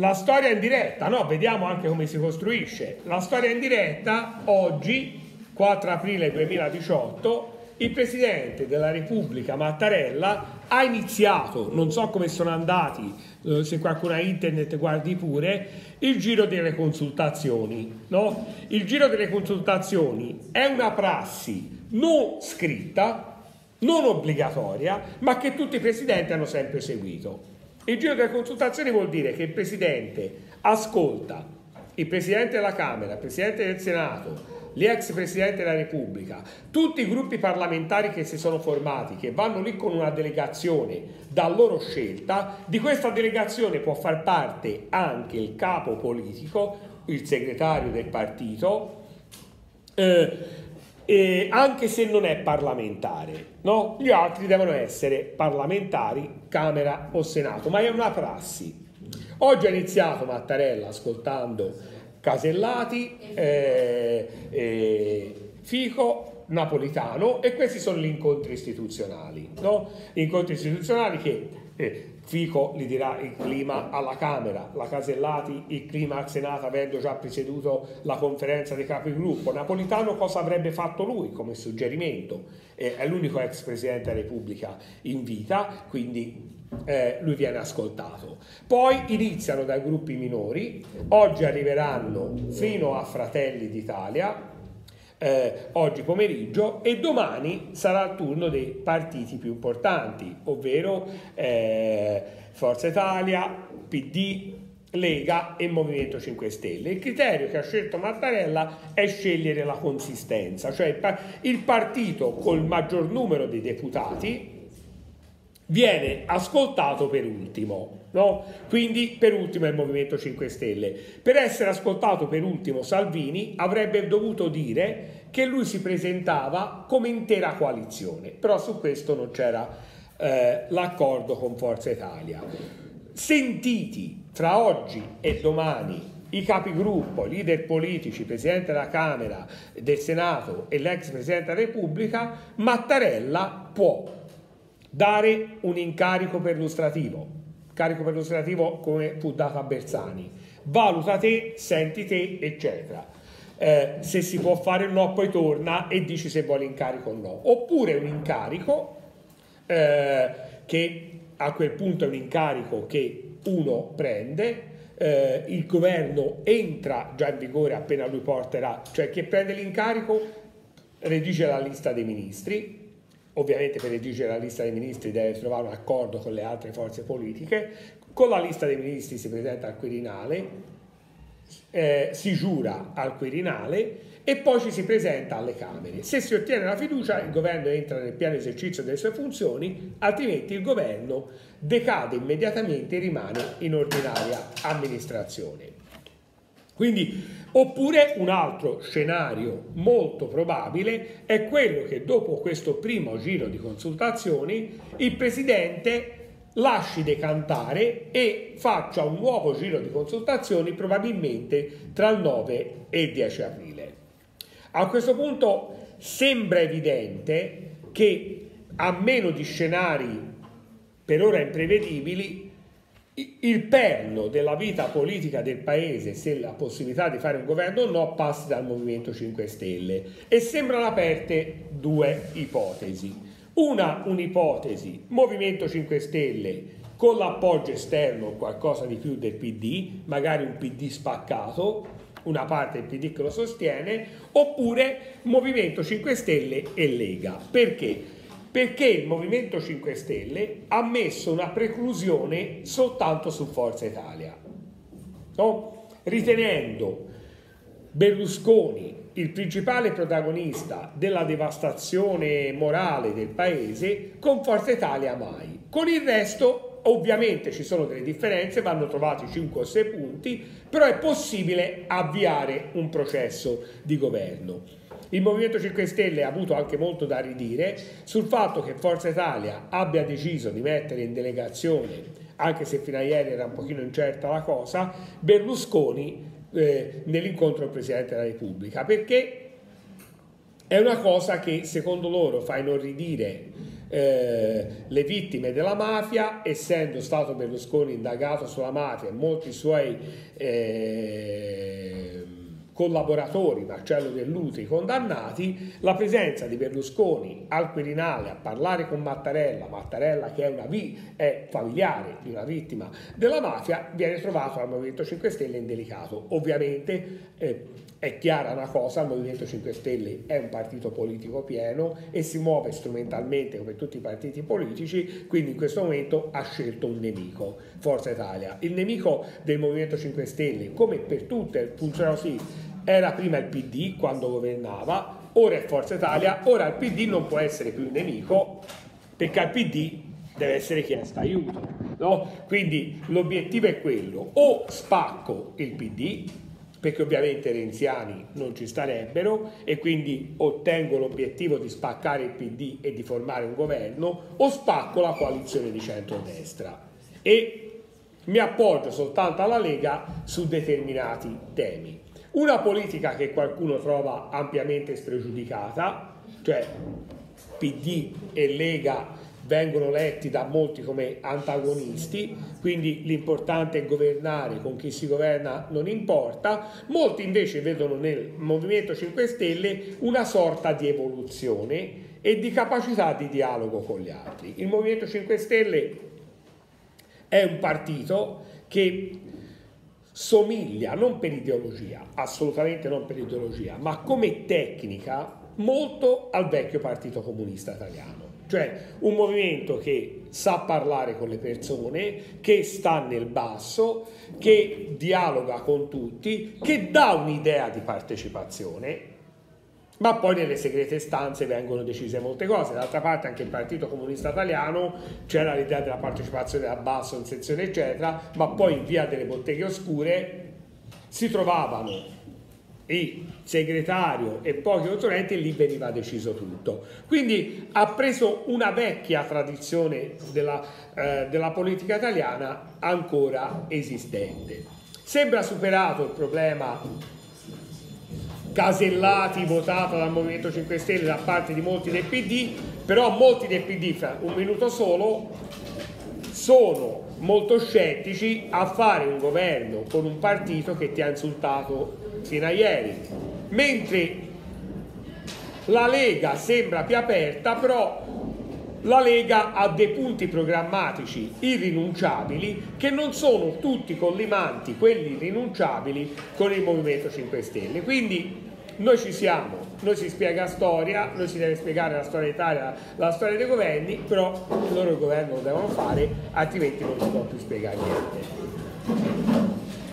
La storia in diretta, no? Vediamo anche come si costruisce. La storia in diretta, oggi, 4 aprile 2018, il Presidente della Repubblica Mattarella ha iniziato, non so come sono andati, se qualcuno ha internet guardi pure, il giro delle consultazioni. No? Il giro delle consultazioni è una prassi non scritta, non obbligatoria, ma che tutti i Presidenti hanno sempre seguito. Il giro delle consultazioni vuol dire che il Presidente ascolta il Presidente della Camera, il Presidente del Senato, l'ex Presidente della Repubblica, tutti i gruppi parlamentari che si sono formati, che vanno lì con una delegazione da loro scelta. Di questa delegazione può far parte anche il capo politico, il segretario del partito, anche se non è parlamentare, no? Gli altri devono essere parlamentari, Camera o Senato, ma è una prassi. Oggi ha iniziato Mattarella ascoltando Casellati, Fico, Napolitano, e questi sono gli incontri istituzionali, no? Incontri istituzionali che Fico gli dirà il clima alla Camera, la Casellati il clima al Senato, avendo già presieduto la conferenza dei capigruppo. Napolitano cosa avrebbe fatto lui come suggerimento? È l'unico ex Presidente della Repubblica in vita, quindi lui viene ascoltato. Poi iniziano dai gruppi minori, oggi arriveranno fino a Fratelli d'Italia, oggi pomeriggio, e domani sarà il turno dei partiti più importanti, ovvero Forza Italia, PD, Lega e Movimento 5 Stelle. Il criterio che ha scelto Mattarella è scegliere la consistenza, cioè il partito col maggior numero di deputati viene ascoltato per ultimo. No? Quindi per ultimo il Movimento 5 Stelle. Per essere ascoltato per ultimo Salvini avrebbe dovuto dire che lui si presentava come intera coalizione, però su questo non c'era l'accordo con Forza Italia. Sentiti tra oggi e domani i capigruppo, leader politici, Presidente della Camera, del Senato e l'ex Presidente della Repubblica, Mattarella può dare un incarico perlustrativo. Carico perlustrativo come fu dato a Bersani: valuta te, senti te, eccetera. Se si può fare o no, poi torna e dici se vuole incarico o no. Oppure un incarico che a quel punto è un incarico che uno prende, il governo entra già in vigore appena lui porterà, cioè chi prende l'incarico redige la lista dei ministri. Ovviamente per redigere la lista dei ministri deve trovare un accordo con le altre forze politiche, con la lista dei ministri si presenta al Quirinale, si giura al Quirinale e poi ci si presenta alle Camere. Se si ottiene la fiducia il governo entra nel pieno esercizio delle sue funzioni, altrimenti il governo decade immediatamente e rimane in ordinaria amministrazione. Quindi, oppure un altro scenario molto probabile è quello che dopo questo primo giro di consultazioni il Presidente lasci decantare e faccia un nuovo giro di consultazioni probabilmente tra il 9 e il 10 aprile. A questo punto sembra evidente che, a meno di scenari per ora imprevedibili, il perno della vita politica del Paese, se la possibilità di fare un governo o no, passi dal Movimento 5 Stelle, e sembrano aperte due ipotesi. Una, un'ipotesi, Movimento 5 Stelle con l'appoggio esterno o qualcosa di più del PD, magari un PD spaccato, una parte del PD che lo sostiene, oppure Movimento 5 Stelle e Lega. Perché? Perché il Movimento 5 Stelle ha messo una preclusione soltanto su Forza Italia, no? Ritenendo Berlusconi il principale protagonista della devastazione morale del Paese, con Forza Italia mai. Con il resto ovviamente ci sono delle differenze, vanno trovati 5 o 6 punti, però è possibile avviare un processo di governo. Il Movimento 5 Stelle ha avuto anche molto da ridire sul fatto che Forza Italia abbia deciso di mettere in delegazione, anche se fino a ieri era un pochino incerta la cosa, Berlusconi nell'incontro del Presidente della Repubblica, perché è una cosa che secondo loro fa inorridire le vittime della mafia, essendo stato Berlusconi indagato sulla mafia e molti suoi collaboratori, Marcello Dell'Utri, condannati, la presenza di Berlusconi al Quirinale a parlare con Mattarella, Mattarella che è familiare di una vittima della mafia, viene trovato al Movimento 5 Stelle indelicato. Ovviamente è chiara una cosa, il Movimento 5 Stelle è un partito politico pieno e si muove strumentalmente come tutti i partiti politici, quindi in questo momento ha scelto un nemico, Forza Italia. Il nemico del Movimento 5 Stelle, come per tutte, funziona così. Era prima il PD quando governava, ora è Forza Italia, ora il PD non può essere più nemico perché al PD deve essere chiesto aiuto, no? Quindi l'obiettivo è quello, o spacco il PD, perché ovviamente renziani non ci starebbero e quindi ottengo l'obiettivo di spaccare il PD e di formare un governo, o spacco la coalizione di centrodestra e mi appoggio soltanto alla Lega su determinati temi. Una politica che qualcuno trova ampiamente spregiudicata, cioè PD e Lega vengono letti da molti come antagonisti, quindi l'importante è governare, con chi si governa non importa. Molti invece vedono nel Movimento 5 Stelle una sorta di evoluzione e di capacità di dialogo con gli altri. Il Movimento 5 Stelle è un partito che somiglia, non per ideologia, assolutamente non per ideologia, ma come tecnica molto al vecchio Partito Comunista Italiano, cioè un movimento che sa parlare con le persone, che sta nel basso, che dialoga con tutti, che dà un'idea di partecipazione, ma poi nelle segrete stanze vengono decise molte cose. D'altra parte anche il Partito Comunista Italiano c'era l'idea della partecipazione da basso in sezione eccetera, ma poi in via delle Botteghe Oscure si trovavano il segretario e pochi autorenti e lì veniva deciso tutto. Quindi ha preso una vecchia tradizione della politica italiana ancora esistente. Sembra superato il problema Casellati votata dal Movimento 5 Stelle da parte di molti del PD, però molti del PD, fra un minuto solo, sono molto scettici a fare un governo con un partito che ti ha insultato fino a ieri, mentre la Lega sembra più aperta, però la Lega ha dei punti programmatici irrinunciabili che non sono tutti collimanti, quelli irrinunciabili, con il Movimento 5 Stelle. Quindi noi ci siamo, noi si spiega storia, noi si deve spiegare la storia d'Italia, la storia dei governi, però loro il governo lo devono fare, altrimenti non si può più spiegare niente.